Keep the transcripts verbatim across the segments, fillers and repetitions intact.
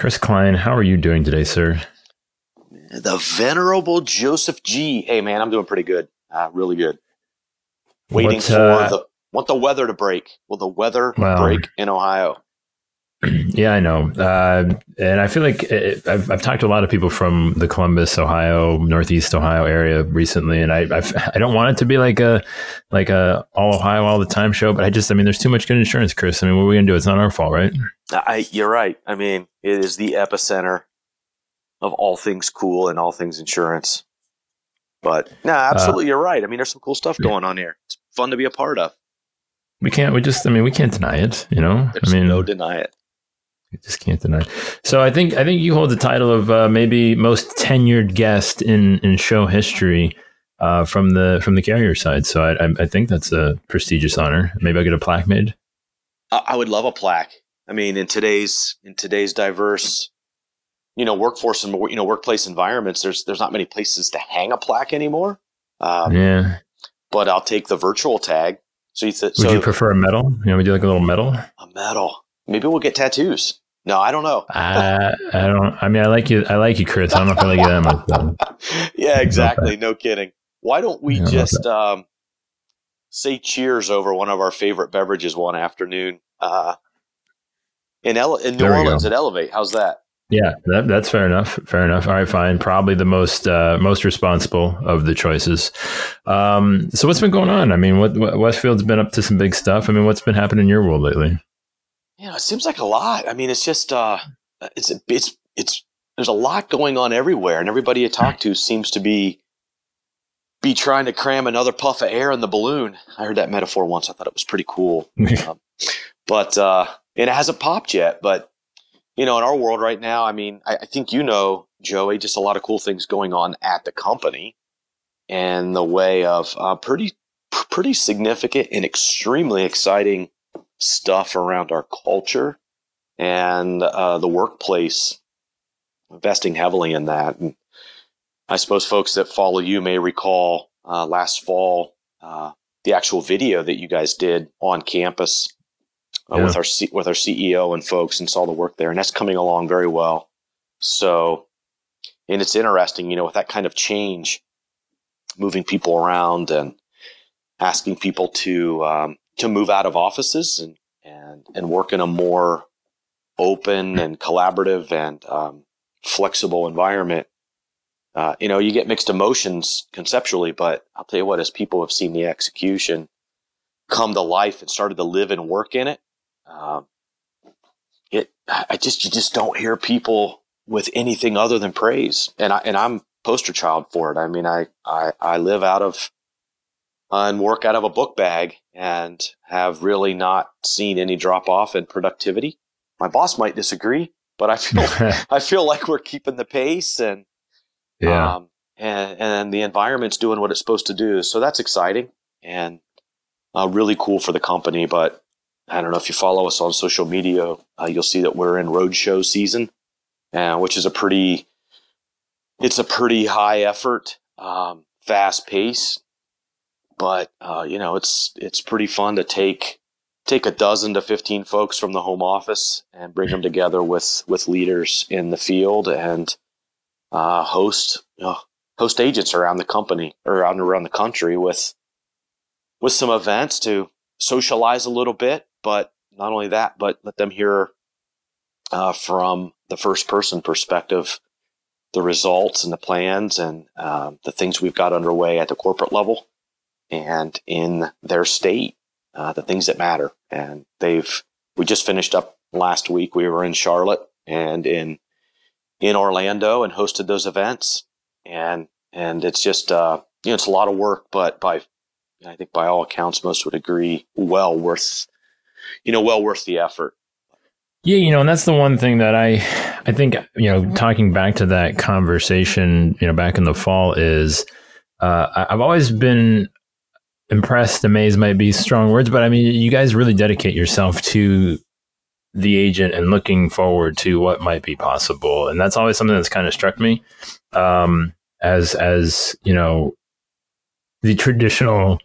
Chris Klein, how are you doing today, sir? The venerable Joseph G. Hey, man, I'm doing pretty good. Uh, really good. Waiting what, uh, for the want the weather to break. Will the weather well, break in Ohio? Yeah, I know. Uh, and I feel like it, I've, I've talked to a lot of people from the Columbus, Ohio, Northeast Ohio area recently. And I I've, I don't want it to be like a like a all Ohio all the time show. But I just I mean, there's too much good insurance, Chris. I mean, what are we going to do? It's not our fault, right? I, you're right. I mean, it is the epicenter of all things cool and all things insurance. But no, absolutely. Uh, you're right. I mean, there's some cool stuff going on here. It's fun to be a part of. We can't, we just, I mean, we can't deny it, you know, there's I mean, no deny it. You just can't deny it. So I think I think you hold the title of uh, maybe most tenured guest in, in show history uh, from the from the carrier side. So I, I, I think that's a prestigious honor. Maybe I'll get a plaque made. I would love a plaque. I mean, in today's in today's diverse, you know, workforce and you know workplace environments, there's there's not many places to hang a plaque anymore. Um, yeah, but I'll take the virtual tag. So you th- would so you prefer a medal? You know, we do like a little medal. A medal. Maybe we'll get tattoos. No, I don't know. uh, I don't. I mean, I like you. I like you, Chris. I don't know if I like you that much. Though. Yeah, exactly. No kidding. Why don't we just um, say cheers over one of our favorite beverages one afternoon uh, in, Ele- in New Orleans at Elevate? How's that? Yeah, that, that's fair enough. Fair enough. All right, fine. Probably the most uh, most responsible of the choices. Um, so, what's been going on? I mean, what, what Westfield's been up to some big stuff. I mean, what's been happening in your world lately? You know, it seems like a lot. I mean, it's just, uh, it's, it's, it's, there's a lot going on everywhere, and everybody you talk to seems to be, be trying to cram another puff of air in the balloon. I heard that metaphor once. I thought it was pretty cool. um, but, uh, and it hasn't popped yet, but you know, in our world right now, I mean, I, I think, you know, Joey, just a lot of cool things going on at the company and the way of, uh, pretty, pretty significant and extremely exciting stuff around our culture and uh, the workplace, investing heavily in that. And I suppose folks that follow you may recall uh, last fall uh, the actual video that you guys did on campus uh, yeah. with our C- with our C E O and folks, and saw the work there, and that's coming along very well. So, and it's interesting, you know, with that kind of change, moving people around and asking people to um, to move out of offices and, and, and work in a more open and collaborative and um, flexible environment. Uh, you know, you get mixed emotions conceptually, but I'll tell you what, as people have seen the execution come to life and started to live and work in it, um, it I just you just don't hear people with anything other than praise. And I and I'm poster child for it. I mean, I I, I live out of and work out of a book bag and have really not seen any drop off in productivity. My boss might disagree, but I feel I feel like we're keeping the pace and yeah. um and, and the environment's doing what it's supposed to do. So that's exciting and uh, really cool for the company. But I don't know if you follow us on social media, uh, you'll see that we're in roadshow season, uh, which is a pretty it's a pretty high effort, um, fast pace. But, uh, you know, it's it's pretty fun to take take a dozen to fifteen folks from the home office and bring them together with with leaders in the field and uh, host uh, host agents around the company or around, around the country with with some events to socialize a little bit. But not only that, but let them hear uh, from the first person perspective, the results and the plans and uh, the things we've got underway at the corporate level and in their state, uh, the things that matter. And they've, we just finished up last week. We were in Charlotte and in, in Orlando and hosted those events. And, and it's just, uh, you know, it's a lot of work, but by, I think by all accounts, most would agree, well worth, you know, well worth the effort. Yeah, you know, and that's the one thing that I, I think, you know, talking back to that conversation, you know, back in the fall is, uh, I've always been impressed, amazed might be strong words, but I mean, you guys really dedicate yourself to the agent and looking forward to what might be possible. And that's always something that's kind of struck me um, as, as, you know, the traditional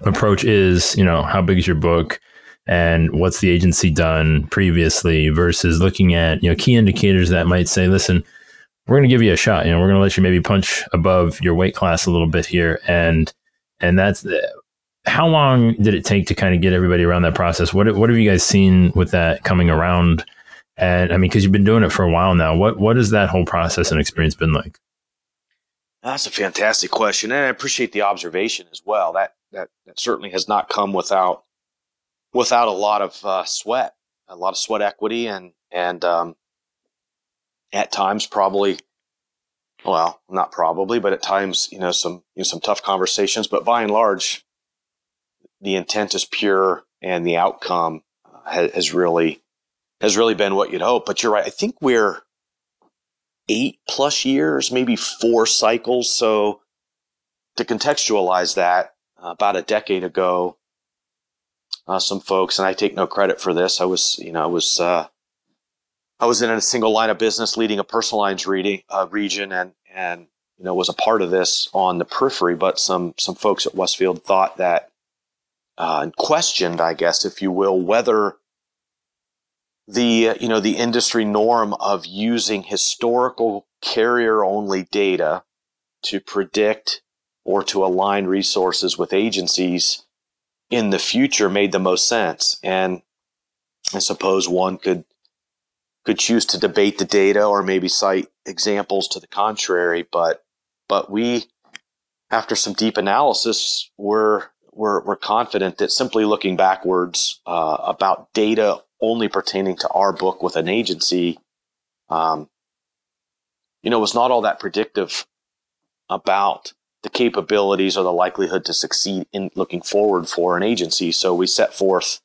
approach is, you know, how big is your book? and what's the agency done previously versus looking at, you know, key indicators that might say, listen, we're going to give you a shot. You know, we're going to let you maybe punch above your weight class a little bit here. And, and that's the, how long did it take to kind of get everybody around that process? What, what have you guys seen with that coming around? And I mean, cause you've been doing it for a while now, what, what has that whole process and experience been like? That's a fantastic question. And I appreciate the observation as well. That, that, that certainly has not come without, without a lot of uh, sweat, a lot of sweat equity. And, and, um, at times probably, well, not probably, but at times, you know, some, you know, some tough conversations, but by and large, the intent is pure and the outcome has, has really, has really been what you'd hope. But you're right. I think we're eight plus years, maybe four cycles. So to contextualize that, uh, about a decade ago, uh, some folks, and I take no credit for this. I was, you know, I was, uh, I was in a single line of business leading a personal lines reading, uh, region and, and, you know, was a part of this on the periphery, but some, some folks at Westfield thought that, uh, and questioned, I guess, if you will, whether the, uh, you know, the industry norm of using historical carrier only data to predict or to align resources with agencies in the future made the most sense. And I suppose one could, could choose to debate the data or maybe cite examples to the contrary, but but we, after some deep analysis, we're we're, we're confident that simply looking backwards uh, about data only pertaining to our book with an agency, um, you know, was not all that predictive about the capabilities or the likelihood to succeed in looking forward for an agency. So we set forth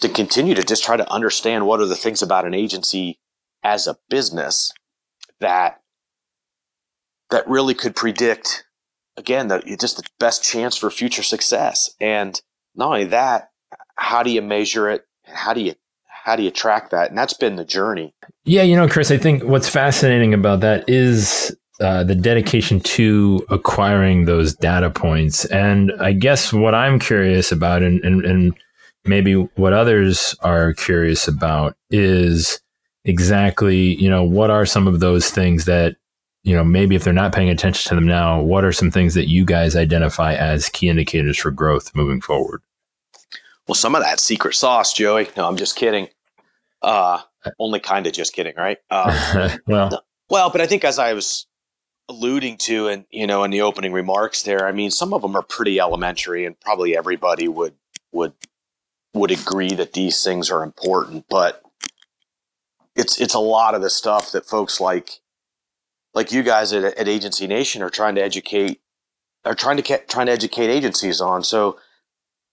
to continue to just try to understand what are the things about an agency as a business that that really could predict, again, the, just the best chance for future success. And not only that, how do you measure it? How do you how do you track that? And that's been the journey. Yeah, you know, Chris, I think what's fascinating about that is uh, the dedication to acquiring those data points. And I guess what I'm curious about, and and and maybe what others are curious about, is exactly, you know, what are some of those things that, you know, maybe if they're not paying attention to them now, what are some things that you guys identify as key indicators for growth moving forward? Well, some of that secret sauce, Joey. No, I'm just kidding. Uh, only kind of just kidding, right? Uh, well, well, but I think as I was alluding to, and, you know, in the opening remarks there, I mean, some of them are pretty elementary and probably everybody would, would, would agree that these things are important, but it's it's a lot of the stuff that folks like like you guys at, at Agency Nation are trying to educate are trying to ca- trying to educate agencies on. So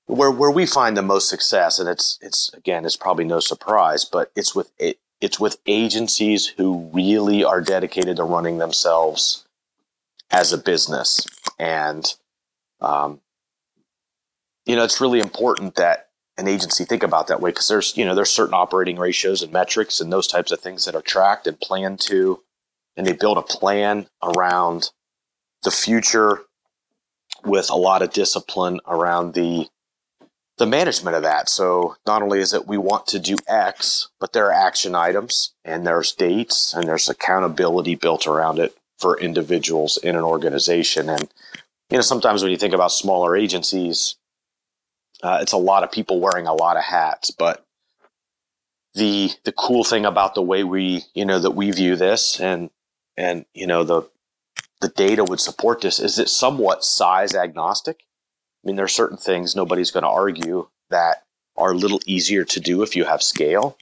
where where we find the most success, and it's it's again, it's probably no surprise, but it's with it, it's with agencies who really are dedicated to running themselves as a business, and um, you know, it's really important that an agency think about that way, because there's, you know, there's certain operating ratios and metrics and those types of things that are tracked and planned to, and they build a plan around the future with a lot of discipline around the, the management of that. So not only is it, we want to do X, but there are action items and there's dates and there's accountability built around it for individuals in an organization. And, you know, sometimes when you think about smaller agencies, Uh, it's a lot of people wearing a lot of hats, but the the cool thing about the way we, you know, that we view this and, and you know, the the data would support this is it's somewhat size agnostic. I mean, there are certain things nobody's going to argue that are a little easier to do if you have scale,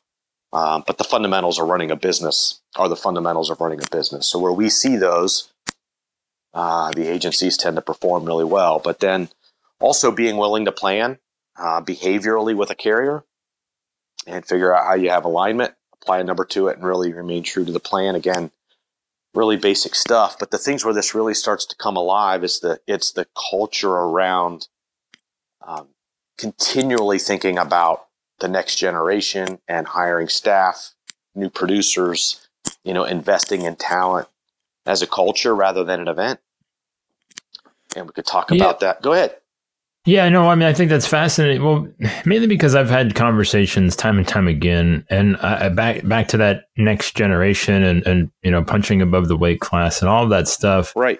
um, but the fundamentals of running a business are the fundamentals of running a business. So where we see those, uh, the agencies tend to perform really well, but then also being willing to plan Uh, behaviorally with a carrier and figure out how you have alignment, apply a number to it, and really remain true to the plan. Again, really basic stuff. But the things where this really starts to come alive is the it's the culture around um, continually thinking about the next generation and hiring staff, new producers, you know, investing in talent as a culture rather than an event. And we could talk yeah. about that. Go ahead. Yeah, no, I mean, I think that's fascinating. Well, mainly because I've had conversations time and time again, and I, back back to that next generation and, and, you know, punching above the weight class and all of that stuff. Right.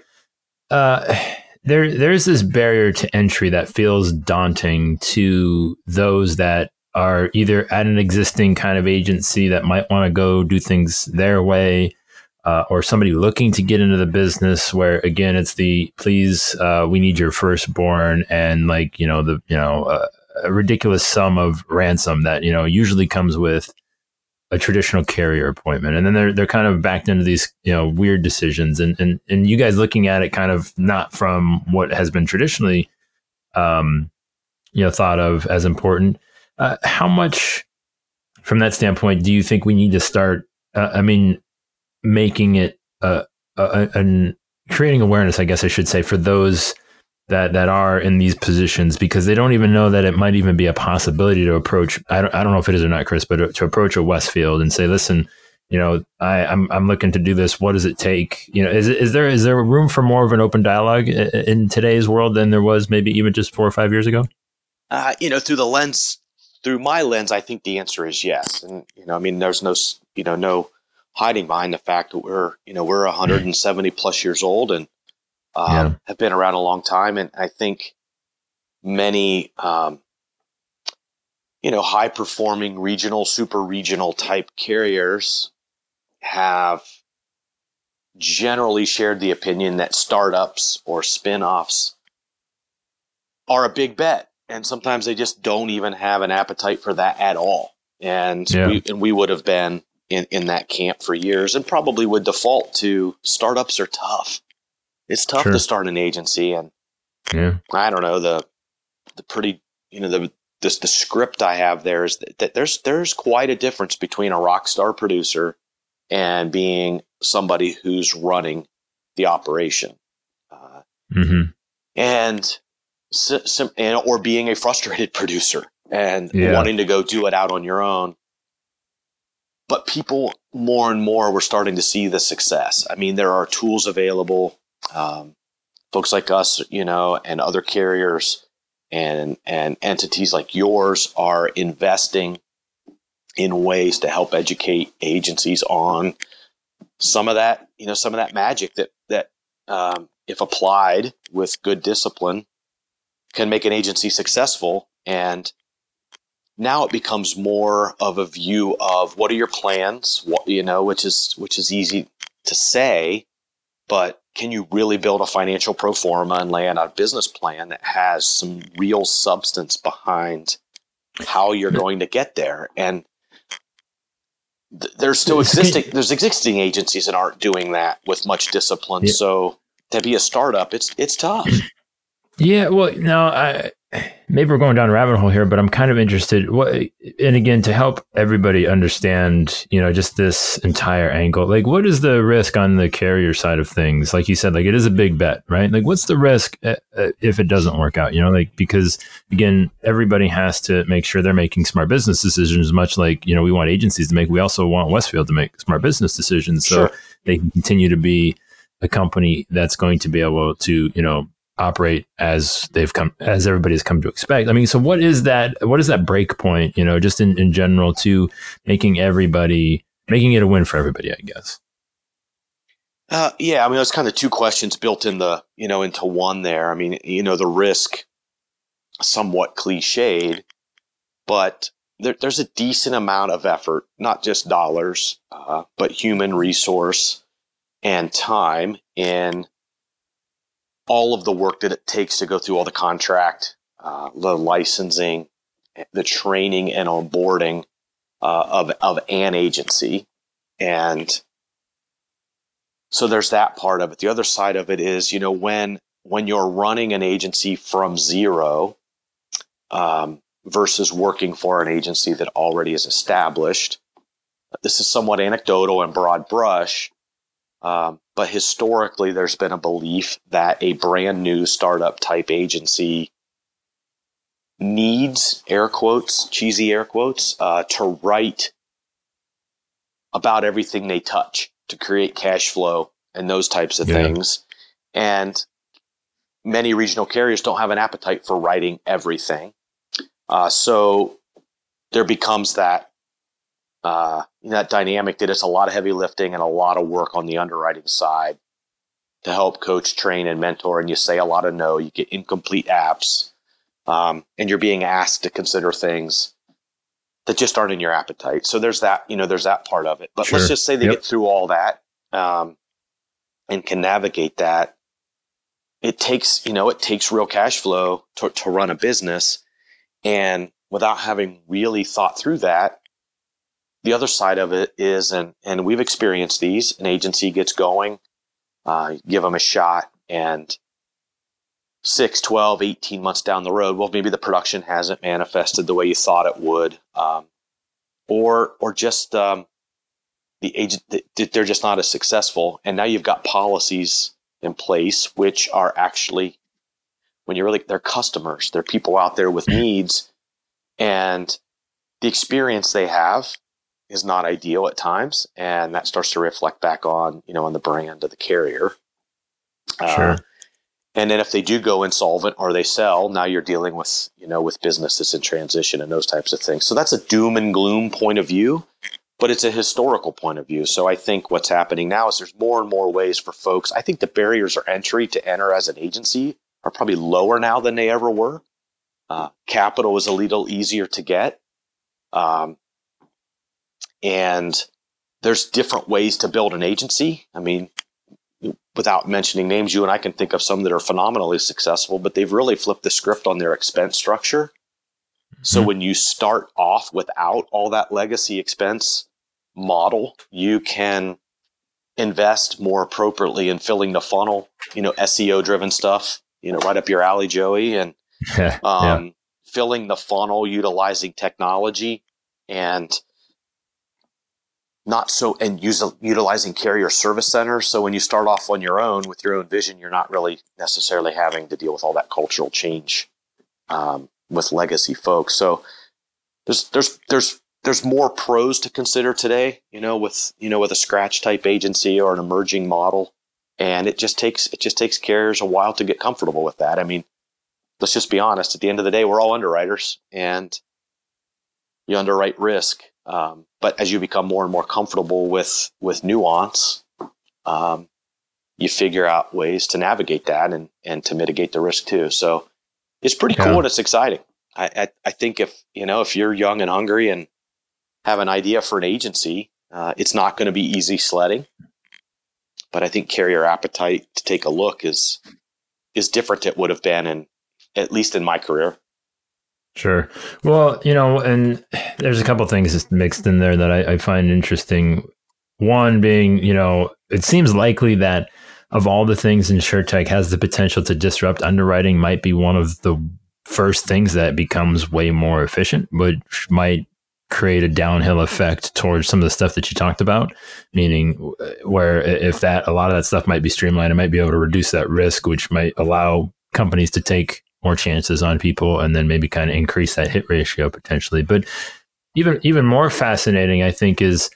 Uh, there, there's this barrier to entry that feels daunting to those that are either at an existing kind of agency that might want to go do things their way, Uh, or somebody looking to get into the business where, again, it's the please, uh, we need your firstborn and like, you know, the, you know, uh, a ridiculous sum of ransom that, you know, usually comes with a traditional carrier appointment. And then they're, they're kind of backed into these, you know, weird decisions. And, and, and you guys looking at it kind of not from what has been traditionally, um, you know, thought of as important. Uh, how much from that standpoint do you think we need to start? Uh, I mean, making it uh, uh, and creating awareness, I guess I should say, for those that, that are in these positions, because they don't even know that it might even be a possibility to approach. I don't, I don't know if it is or not, Chris, but to, to approach a Westfield and say, listen, you know, I, I'm, I'm looking to do this. What does it take? You know, is is there, is there room for more of an open dialogue in, in today's world than there was maybe even just four or five years ago? Uh, you know, through the lens, through my lens, I think the answer is yes. And, you know, I mean, there's no, you know, no, hiding behind the fact that we're, you know, we're one hundred seventy plus years old and um, yeah. have been around a long time. And I think many, um, you know, high performing regional, super regional type carriers have generally shared the opinion that startups or spin-offs are a big bet. And sometimes they just don't even have an appetite for that at all. And yeah. we, and we would have been in, in that camp for years and probably would default to startups are tough. It's tough sure. to start an agency. And yeah. I don't know, the, the pretty, you know, the, this, the script I have there is that, that there's, there's quite a difference between a rock star producer and being somebody who's running the operation. Uh, mm-hmm. And some, and, or being a frustrated producer and yeah. wanting to go do it out on your own. But people more and more were starting to see the success. I mean, there are tools available. Um, folks like us, you know, and other carriers and and entities like yours are investing in ways to help educate agencies on some of that, you know, some of that magic that that um, if applied with good discipline can make an agency successful. And now it becomes more of a view of what are your plans, what, you know, which is which is easy to say, but can you really build a financial pro forma and lay out a business plan that has some real substance behind how you're going to get there? And th- there's still existing there's existing agencies that aren't doing that with much discipline. Yeah. So to be a startup, it's it's tough. Yeah. Well, no, I. Maybe we're going down a rabbit hole here, but I'm kind of interested. What, and again, to help everybody understand, you know, just this entire angle, like what is the risk on the carrier side of things? Like you said, like it is a big bet, right? Like what's the risk if it doesn't work out, you know, like, because again, everybody has to make sure they're making smart business decisions, much like, you know, we want agencies to make, we also want Westfield to make smart business decisions. So sure. they can continue to be a company that's going to be able to, you know, operate as they've come, as everybody's come to expect. I mean, so what is that, what is that break point, you know, just in, in general to making everybody, making it a win for everybody, I guess. Uh, yeah. I mean, that's kind of two questions built in the, you know, into one there. I mean, you know, the risk, somewhat cliched, but there, there's a decent amount of effort, not just dollars, uh, but human resource and time in all of the work that it takes to go through all the contract, uh, the licensing, the training and onboarding uh, of of an agency. And so there's that part of it. The other side of it is, you know, when when you're running an agency from zero um, versus working for an agency that already is established, this is somewhat anecdotal and broad brush, um, but historically, there's been a belief that a brand new startup type agency needs, air quotes, cheesy air quotes, uh, to write about everything they touch to create cash flow and those types of yeah. things. And many regional carriers don't have an appetite for writing everything. Uh, so there becomes that uh, that dynamic that it's a lot of heavy lifting and a lot of work on the underwriting side to help coach, train, and mentor. And you say a lot of no, you get incomplete apps, um, and you're being asked to consider things that just aren't in your appetite. So there's that, you know, there's that part of it. But sure. Let's just say they yep. get through all that um, and can navigate that. It takes, you know, it takes real cash flow to, to run a business. And without having really thought through that, the other side of it is, and, and we've experienced these, an agency gets going, uh, give them a shot, and six, twelve, eighteen months down the road, well, maybe the production hasn't manifested the way you thought it would, um, or or just um, the agent, they're just not as successful. And now you've got policies in place which are actually, when you're really, they're customers, they're people out there with needs, and the experience they have is not ideal at times, and that starts to reflect back on you know on the brand of the carrier. Uh, sure. And then if they do go insolvent or they sell, now you're dealing with, you know, with business that's in transition and those types of things. So that's a doom and gloom point of view, but it's a historical point of view. So I think what's happening now is there's more and more ways for folks. I think the barriers or entry to enter as an agency are probably lower now than they ever were. Uh, capital is a little easier to get. Um, and there's different ways to build an agency. I mean, without mentioning names, you and I can think of some that are phenomenally successful, but they've really flipped the script on their expense structure. Mm-hmm. So when you start off without all that legacy expense model, you can invest more appropriately in filling the funnel, you know, S E O-driven stuff, you know, right up your alley, Joey, and um, yeah. filling the funnel, utilizing technology, and Not so, and use, utilizing carrier service centers. So when you start off on your own with your own vision, you're not really necessarily having to deal with all that cultural change um, with legacy folks. So there's there's there's there's more pros to consider today, you know, with you know with a scratch type agency or an emerging model, and it just takes it just takes carriers a while to get comfortable with that. I mean, let's just be honest. At the end of the day, we're all underwriters, and you underwrite risk. Um, but as you become more and more comfortable with, with nuance, um, you figure out ways to navigate that and, and to mitigate the risk too. So it's pretty yeah. cool and it's exciting. I, I, I think if, you know, if you're young and hungry and have an idea for an agency, uh, it's not going to be easy sledding, but I think carrier appetite to take a look is, is different than it would have been, in, at least in my career. Sure. Well, you know, and there's a couple of things just mixed in there that I, I find interesting. One being, you know, it seems likely that of all the things InsurTech has the potential to disrupt, underwriting might be one of the first things that becomes way more efficient, which might create a downhill effect towards some of the stuff that you talked about, meaning where if that, a lot of that stuff might be streamlined, it might be able to reduce that risk, which might allow companies to take more chances on people and then maybe kind of increase that hit ratio potentially. But even even more fascinating, I think, is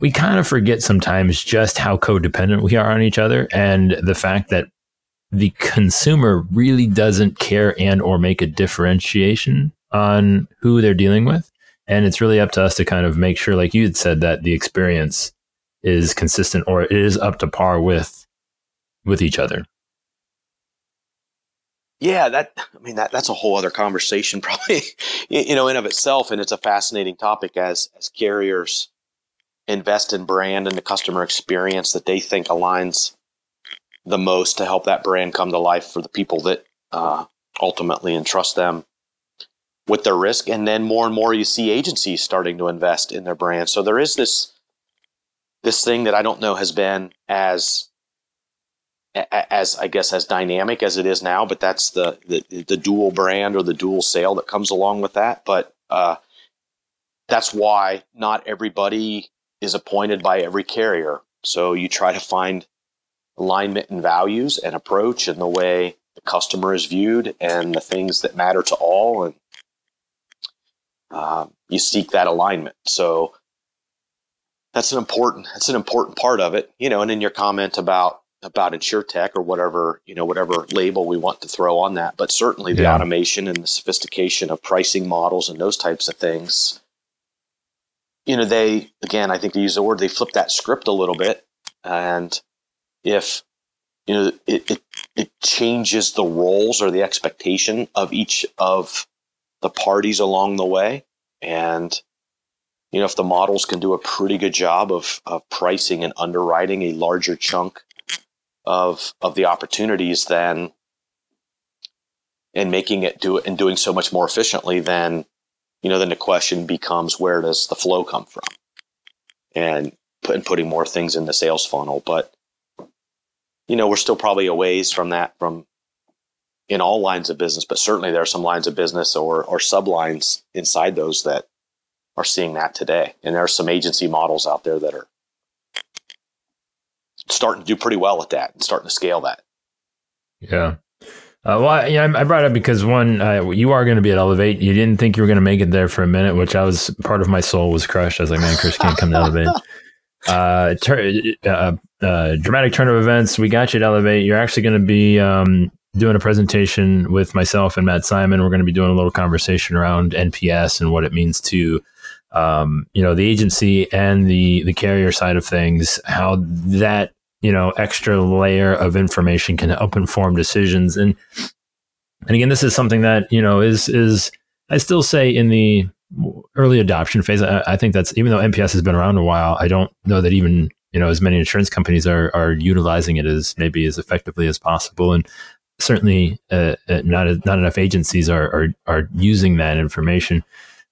we kind of forget sometimes just how codependent we are on each other, and the fact that the consumer really doesn't care and or make a differentiation on who they're dealing with. And it's really up to us to kind of make sure, like you had said, that the experience is consistent or it is up to par with with each other. Yeah, that I mean that that's a whole other conversation, probably, you know, in of itself, and it's a fascinating topic as as carriers invest in brand and the customer experience that they think aligns the most to help that brand come to life for the people that uh, ultimately entrust them with their risk, and then more and more you see agencies starting to invest in their brand. So there is this this thing that I don't know has been as as I guess as dynamic as it is now, but that's the, the, the dual brand or the dual sale that comes along with that. But uh, that's why not everybody is appointed by every carrier. So you try to find alignment in values and approach and the way the customer is viewed and the things that matter to all. And uh, you seek that alignment. So that's an important, that's an important part of it, you know, and in your comment about, about InsurTech or whatever, you know, whatever label we want to throw on that. But certainly the yeah. automation and the sophistication of pricing models and those types of things, you know, they, again, I think they use the word, they flip that script a little bit. And if, you know, it, it, it changes the roles or the expectation of each of the parties along the way. And, you know, if the models can do a pretty good job of, of pricing and underwriting a larger chunk of of the opportunities, then and making it do it and doing so much more efficiently, then, you know, then the question becomes, where does the flow come from? And, put, and putting more things in the sales funnel. But, you know, we're still probably a ways from that, from in all lines of business, but certainly there are some lines of business or, or sublines inside those that are seeing that today. And there are some agency models out there that are starting to do pretty well at that and starting to scale that. Yeah. Uh, well, I, yeah, I brought it up because one, uh, you are going to be at Elevate. You didn't think you were going to make it there for a minute, which I was, part of my soul was crushed. I was like, man, Chris can't come to Elevate. Uh, tur- uh, uh, dramatic turn of events. We got you at Elevate. You're actually going to be, um, doing a presentation with myself and Matt Simon. We're going to be doing a little conversation around N P S and what it means to, um, you know, the agency and the, the carrier side of things, how that, you know, extra layer of information can help inform decisions. And, and again, this is something that, you know, is, is, I still say in the early adoption phase. I, I think that's, even though N P S has been around a while, I don't know that even, you know, as many insurance companies are, are utilizing it as maybe as effectively as possible. And, certainly uh, not not enough agencies are, are are using that information,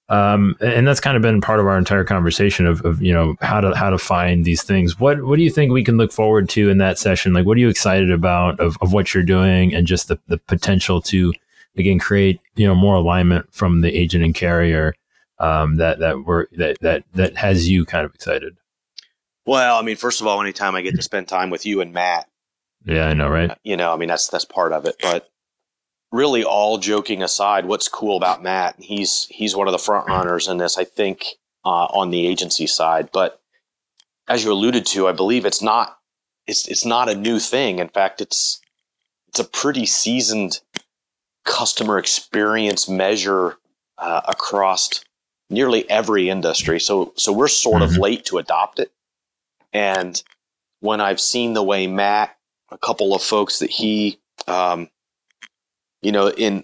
um, and that's kind of been part of our entire conversation of, of you know how to how to find these things. What what do you think we can look forward to in that session? Like, what are you excited about of, of what you're doing, and just the, the potential to again create you know more alignment from the agent and carrier um, that that we're that that that has you kind of excited? Well, I mean, first of all, anytime I get to spend time with you and Matt. Yeah, I know, right? You know, I mean, that's that's part of it. But really, all joking aside, what's cool about Matt? He's he's one of the front runners in this, I think, uh, on the agency side. But as you alluded to, I believe it's not it's it's not a new thing. In fact, it's it's a pretty seasoned customer experience measure uh, across nearly every industry. So so we're sort mm-hmm. of late to adopt it. And when I've seen the way Matt a couple of folks that he, um, you know, in,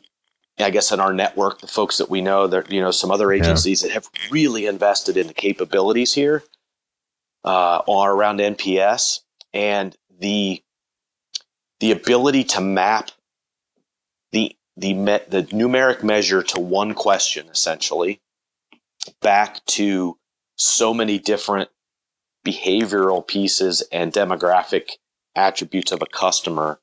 I guess in our network, the folks that we know that, you know, some other agencies yeah. that have really invested in the capabilities here, uh, are around N P S and the, the ability to map the, the, me- the numeric measure to one question, essentially back to so many different behavioral pieces and demographic attributes of a customer,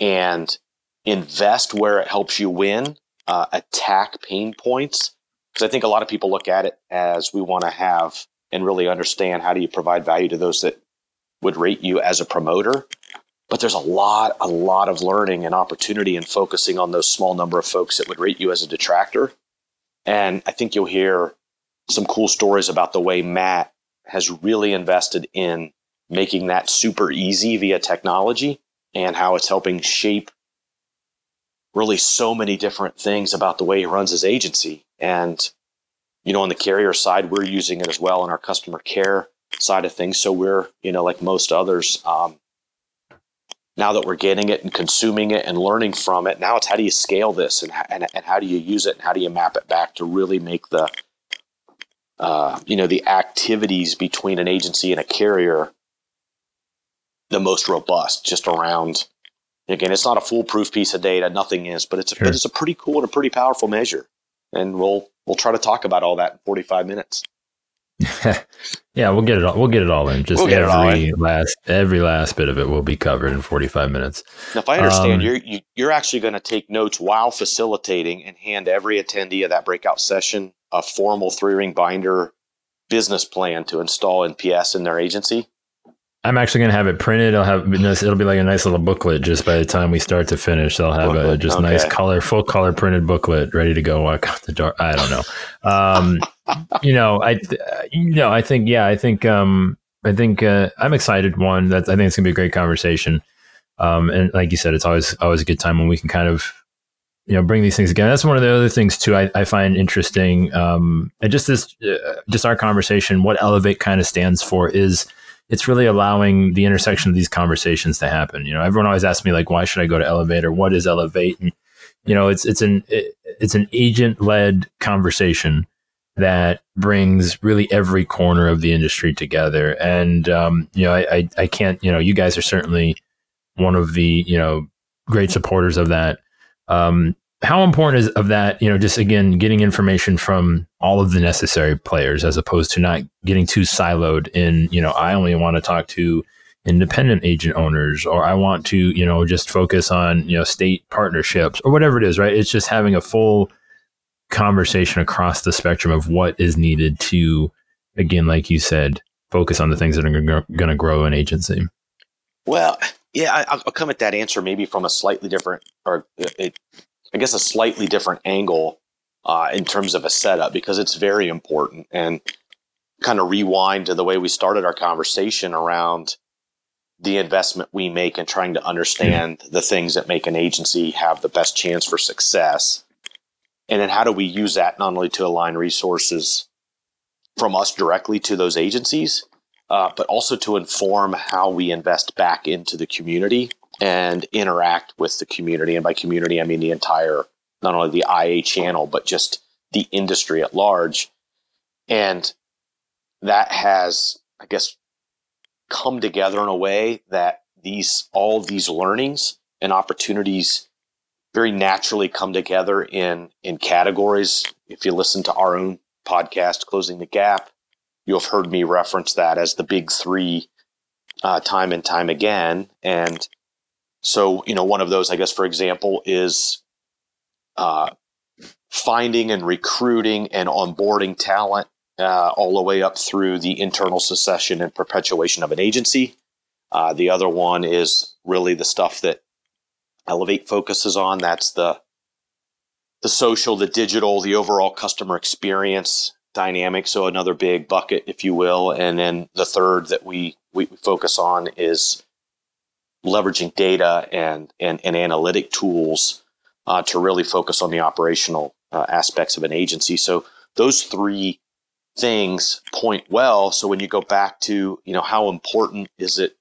and invest where it helps you win, uh, attack pain points. Because I think a lot of people look at it as we want to have and really understand how do you provide value to those that would rate you as a promoter. But there's a lot, a lot of learning and opportunity in focusing on those small number of folks that would rate you as a detractor. And I think you'll hear some cool stories about the way Matt has really invested in making that super easy via technology and how it's helping shape really so many different things about the way he runs his agency. And, you know, on the carrier side, we're using it as well in our customer care side of things. So we're, you know, like most others, um, now that we're getting it and consuming it and learning from it, now it's how do you scale this and, and, and how do you use it and how do you map it back to really make the, uh, you know, the activities between an agency and a carrier the most robust, just around. Again, it's not a foolproof piece of data, nothing is, but it's a, sure. it's a pretty cool and a pretty powerful measure. And we'll we'll try to talk about all that in forty-five minutes. Yeah, we'll get it all. We'll get it all in. Just we'll every all in. last every last bit of it will be covered in forty-five minutes. Now, if I understand, um, you're you, you're actually going to take notes while facilitating and hand every attendee of that breakout session a formal three-ring binder business plan to install N P S in their agency. I'm actually going to have it printed. I'll have it'll be like a nice little booklet just by the time we start to finish. I'll have booklet, a just okay. nice color, full color printed booklet ready to go walk out the door. I don't know. Um, you know, I, you know, I think, yeah, I think, um, I think uh, I'm excited. One, that I think it's gonna be a great conversation. Um, and like you said, it's always always a good time when we can kind of, you know, bring these things again. That's one of the other things too I, I find interesting. Um, and just this, uh, just our conversation, what Elevate kind of stands for is it's really allowing the intersection of these conversations to happen. You know, everyone always asks me like, why should I go to Elevate or what is Elevate? And you know, it's it's an it, it's an agent led conversation that brings really every corner of the industry together. And, um, you know, I, I, I can't, you know, you guys are certainly one of the, you know, great supporters of that. Um, how important is of that, you know, just again, getting information from all of the necessary players, as opposed to not getting too siloed in, you know, I only want to talk to independent agent owners, or I want to, you know, just focus on, you know, state partnerships or whatever it is, right? It's just having a full conversation across the spectrum of what is needed to, again, like you said, focus on the things that are going to grow an agency. Well, yeah, I'll come at that answer maybe from a slightly different, or it, I guess a slightly different angle uh, in terms of a setup, because it's very important. And kind of rewind to the way we started our conversation around the investment we make and trying to understand mm-hmm. the things that make an agency have the best chance for success. And then how do we use that not only to align resources from us directly to those agencies, uh, but also to inform how we invest back into the community and interact with the community. And by community, I mean the entire, not only the I A channel, but just the industry at large. And that has, I guess, come together in a way that these all these learnings and opportunities very naturally come together in, in categories. If you listen to our own podcast, Closing the Gap, you'll have heard me reference that as the big three uh, time and time again. And so, you know, one of those, I guess, for example, is uh, finding and recruiting and onboarding talent uh, all the way up through the internal succession and perpetuation of an agency. Uh, the other one is really the stuff that Elevate focuses on. That's the the social, the digital, the overall customer experience dynamic. So another big bucket, if you will. And then the third that we, we focus on is leveraging data and and, and analytic tools uh, to really focus on the operational uh, aspects of an agency. So those three things point well. So when you go back to, you know, how important is it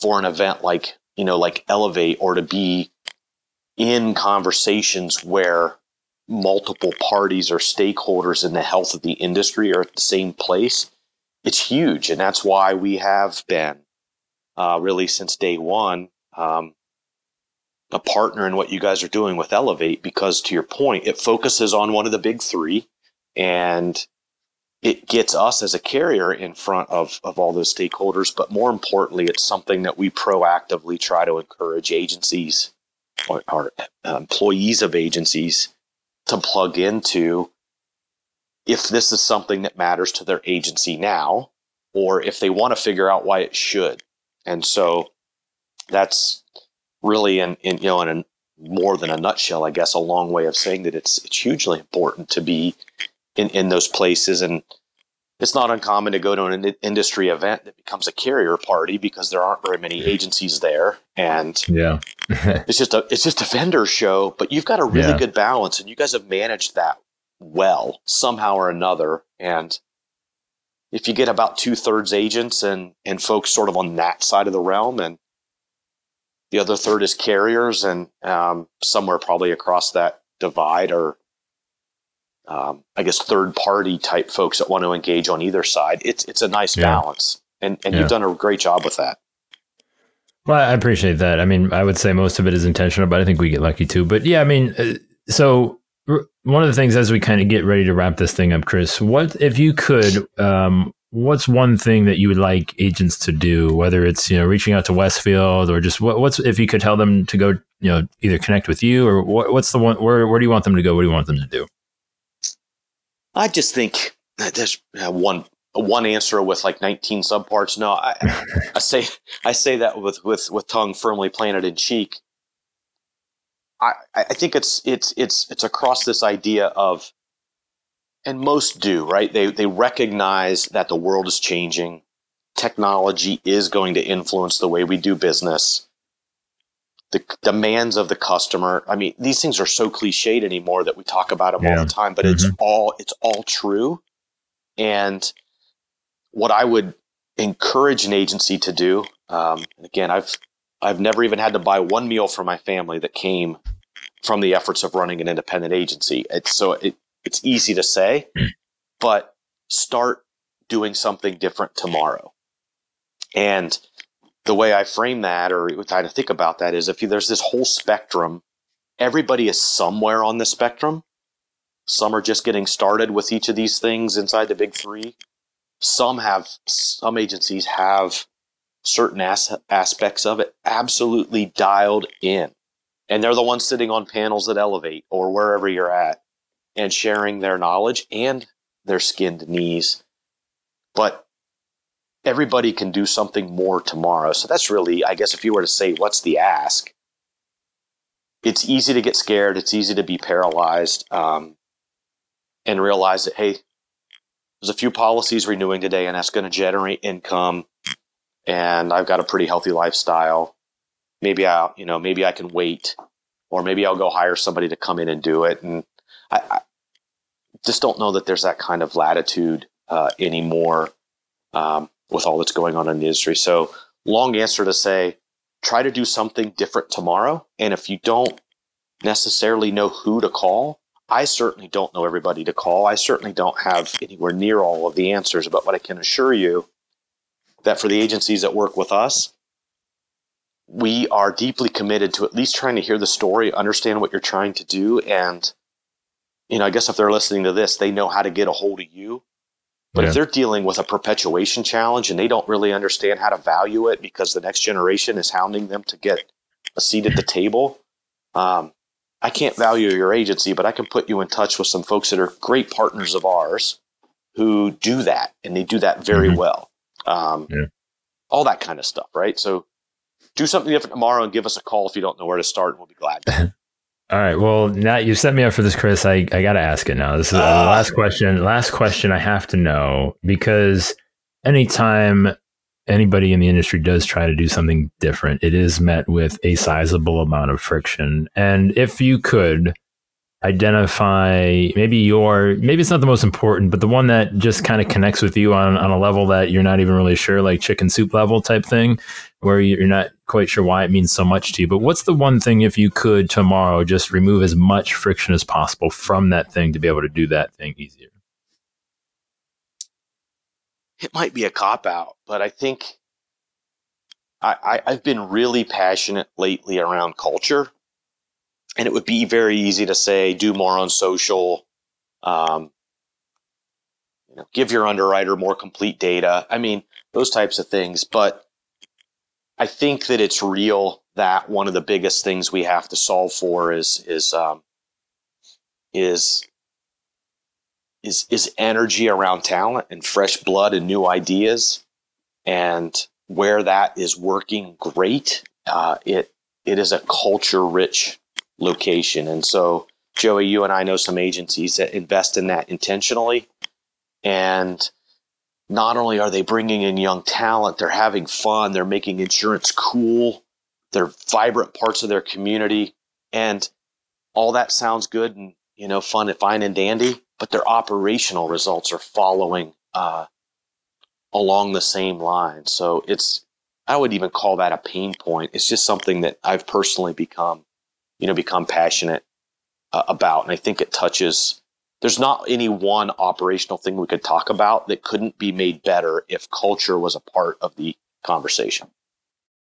for an event like you know, like Elevate, or to be in conversations where multiple parties or stakeholders in the health of the industry are at the same place, it's huge. And that's why we have been uh, really since day one, um, a partner in what you guys are doing with Elevate, because to your point, it focuses on one of the big three and it gets us as a carrier in front of, of all those stakeholders. But more importantly, it's something that we proactively try to encourage agencies or, or employees of agencies to plug into if this is something that matters to their agency now, or if they want to figure out why it should. And so that's really in, in you know, in a, more than a nutshell, I guess, a long way of saying that it's it's hugely important to be in, in those places. And it's not uncommon to go to an in- industry event that becomes a carrier party because there aren't very many agencies there. And yeah, it's just a, it's just a vendor show, but you've got a really yeah. good balance, and you guys have managed that well somehow or another. And if you get about two thirds agents and, and folks sort of on that side of the realm, and the other third is carriers, and um, somewhere probably across that divide or, Um, I guess third party type folks that want to engage on either side. It's it's a nice yeah. balance, and and yeah. you've done a great job with that. Well, I appreciate that. I mean, I would say most of it is intentional, but I think we get lucky too. But yeah, I mean, so one of the things as we kind of get ready to wrap this thing up, Chris, what if you could? Um, what's one thing that you would like agents to do? Whether it's you know reaching out to Westfield or just what, what's if you could tell them to go, you know, either connect with you or what, what's the one where where do you want them to go? What do you want them to do? I just think there's one one answer with like nineteen subparts. No, I, I say I say that with, with, with tongue firmly planted in cheek. I, I think it's it's it's it's across this idea of, and most do, right? They they recognize that the world is changing. technology is going to influence the way we do business, the demands of the customer. I mean, these things are so cliched anymore that we talk about them yeah. all the time, but mm-hmm. it's all it's all true. And what I would encourage an agency to do, um, again, I've I've never even had to buy one meal for my family that came from the efforts of running an independent agency. It's so it, it's easy to say, but start doing something different tomorrow. And the way I frame that, or try to think about that, is if you, there's this whole spectrum, everybody is somewhere on the spectrum. Some are just getting started with each of these things inside the big three. Some have, some agencies have certain as- aspects of it absolutely dialed in. And they're the ones sitting on panels at Elevate or wherever you're at and sharing their knowledge and their skinned knees. But everybody can do something more tomorrow. So that's really, I guess if you were to say, what's the ask? It's easy to get scared. It's easy to be paralyzed um, and realize that, hey, there's a few policies renewing today and that's going to generate income. And I've got a pretty healthy lifestyle. Maybe I, you know, maybe I can wait, or maybe I'll go hire somebody to come in and do it. And I, I just don't know that there's that kind of latitude uh, anymore um, with all that's going on in the industry. So long answer to say, try to do something different tomorrow. And if you don't necessarily know who to call, I certainly don't know everybody to call. I certainly don't have anywhere near all of the answers, but what I can assure you that for the agencies that work with us, we are deeply committed to at least trying to hear the story, understand what you're trying to do. And, you know, I guess if they're listening to this, they know how to get a hold of you. But yeah. if they're dealing with a perpetuation challenge and they don't really understand how to value it because the next generation is hounding them to get a seat at the table, um, I can't value your agency, but I can put you in touch with some folks that are great partners of ours who do that. And they do that very mm-hmm. well. Um, yeah. All that kind of stuff, right? So, do something different tomorrow and give us a call if you don't know where to start, and we'll be glad. All right. Well, now you set me up for this, Chris. I, I got to ask it now. This is uh, the last question. Last question I have to know, because anytime anybody in the industry does try to do something different, it is met with a sizable amount of friction. And if you could identify maybe your, maybe it's not the most important, but the one that just kind of connects with you on, on a level that you're not even really sure, like chicken soup level type thing, where you're not quite sure why it means so much to you. But what's the one thing, if you could tomorrow, just remove as much friction as possible from that thing to be able to do that thing easier? It might be a cop-out, but I think I, I, I've been really passionate lately around culture. And it would be very easy to say, do more on social, um, you know, give your underwriter more complete data. I mean, those types of things. But I think that it's real that one of the biggest things we have to solve for is is um, is is is energy around talent and fresh blood and new ideas. And where that is working great, uh, it it is a culture-rich location. And so, Joey, you and I know some agencies that invest in that intentionally. And not only are they bringing in young talent, they're having fun, they're making insurance cool, they're vibrant parts of their community. And all that sounds good and, you know, fun and fine and dandy, but their operational results are following uh, along the same line. So it's, I would even call that a pain point. It's just something that I've personally become you know, become passionate uh, about. And I think it touches, there's not any one operational thing we could talk about that couldn't be made better if culture was a part of the conversation.